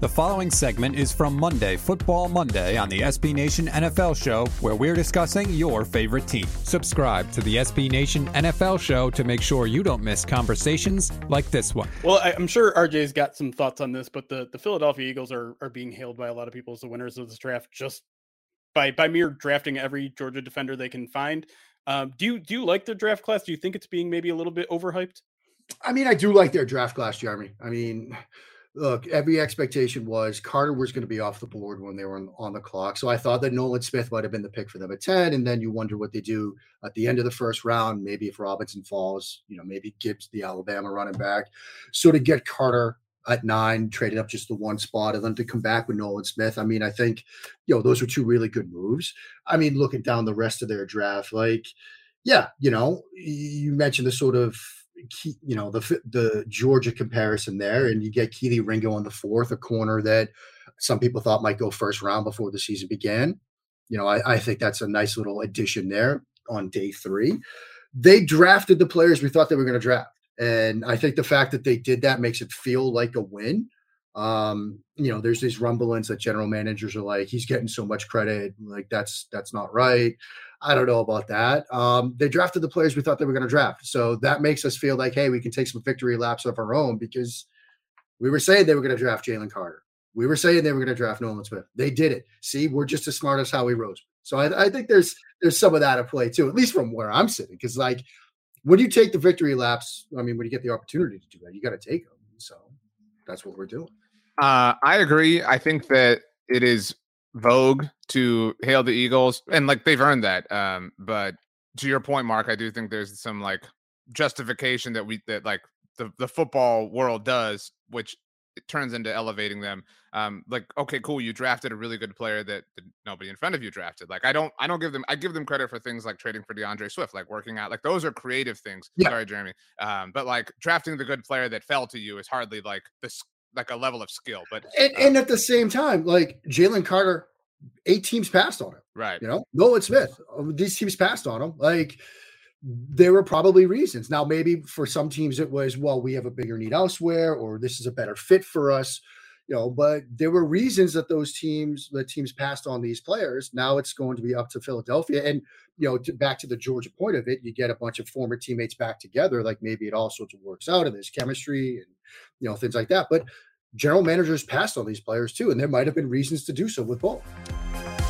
The following segment is from Monday, Football Monday, on the SB Nation NFL Show, where we're discussing your favorite team. Subscribe to the SB Nation NFL Show to make sure you don't miss conversations like this one. Well, I'm sure RJ's got some thoughts on this, but the Philadelphia Eagles are being hailed by a lot of people as the winners of this draft just by mere drafting every Georgia defender they can find. Do you like their draft class? Do you think it's being maybe a little bit overhyped? I mean, I do like their draft class, Jeremy. I mean, look, every expectation was Carter was going to be off the board when they were on the clock. So I thought that Nolan Smith might have been the pick for them at 10. And then you wonder what they do at the end of the first round. Maybe if Robinson falls, maybe Gibbs, the Alabama running back. So to get Carter at 9, traded up just the one spot, and then to come back with Nolan Smith. I mean, I think, those were two really good moves. I mean, looking down the rest of their draft, you mentioned the sort of, the Georgia comparison there, and you get Keely Ringo on the 4th, a corner that some people thought might go first round before the season began. I think that's a nice little addition there on day 3. They drafted the players we thought they were going to draft. And I think the fact that they did that makes it feel like a win. There's these rumblings that general managers are like, he's getting so much credit. Like that's not right. I don't know about that. They drafted the players we thought they were going to draft. So that makes us feel like, hey, we can take some victory laps of our own, because we were saying they were going to draft Jalen Carter. We were saying they were going to draft Nolan Smith. They did it. See, we're just as smart as Howie Roseman. So I think there's some of that at play too, at least from where I'm sitting. Cause when you take the victory laps, when you get the opportunity to do that, you got to take them. So that's what we're doing. I agree. I think that it is vogue to hail the Eagles, and they've earned that. But to your point, Mark, I do think there's some justification that the football world does, which it turns into elevating them. Okay, cool. You drafted a really good player that nobody in front of you drafted. I give them credit for things like trading for DeAndre Swift, working out, those are creative things. Yeah. Sorry, Jeremy. But drafting the good player that fell to you is hardly a level of skill, but and at the same time, Jalen Carter, 8 teams passed on him, right? Nolan Smith, these teams passed on him. There were probably reasons. Now, maybe for some teams it was, well, we have a bigger need elsewhere, or this is a better fit for us, But there were reasons that the teams passed on these players. Now it's going to be up to Philadelphia, and back to the Georgia point of it, you get a bunch of former teammates back together. Maybe it all sorts of works out, and there's chemistry and things like that. But general managers passed on these players too, and there might have been reasons to do so with both.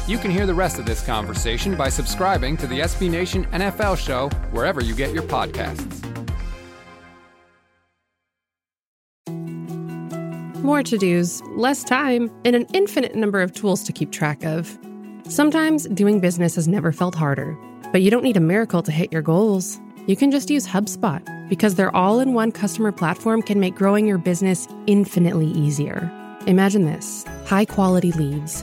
You can hear the rest of this conversation by subscribing to the SB Nation NFL Show wherever you get your podcasts. More to-dos, less time, and an infinite number of tools to keep track of. Sometimes doing business has never felt harder, but you don't need a miracle to hit your goals. You can just use HubSpot, because their all-in-one customer platform can make growing your business infinitely easier. Imagine this: high-quality leads,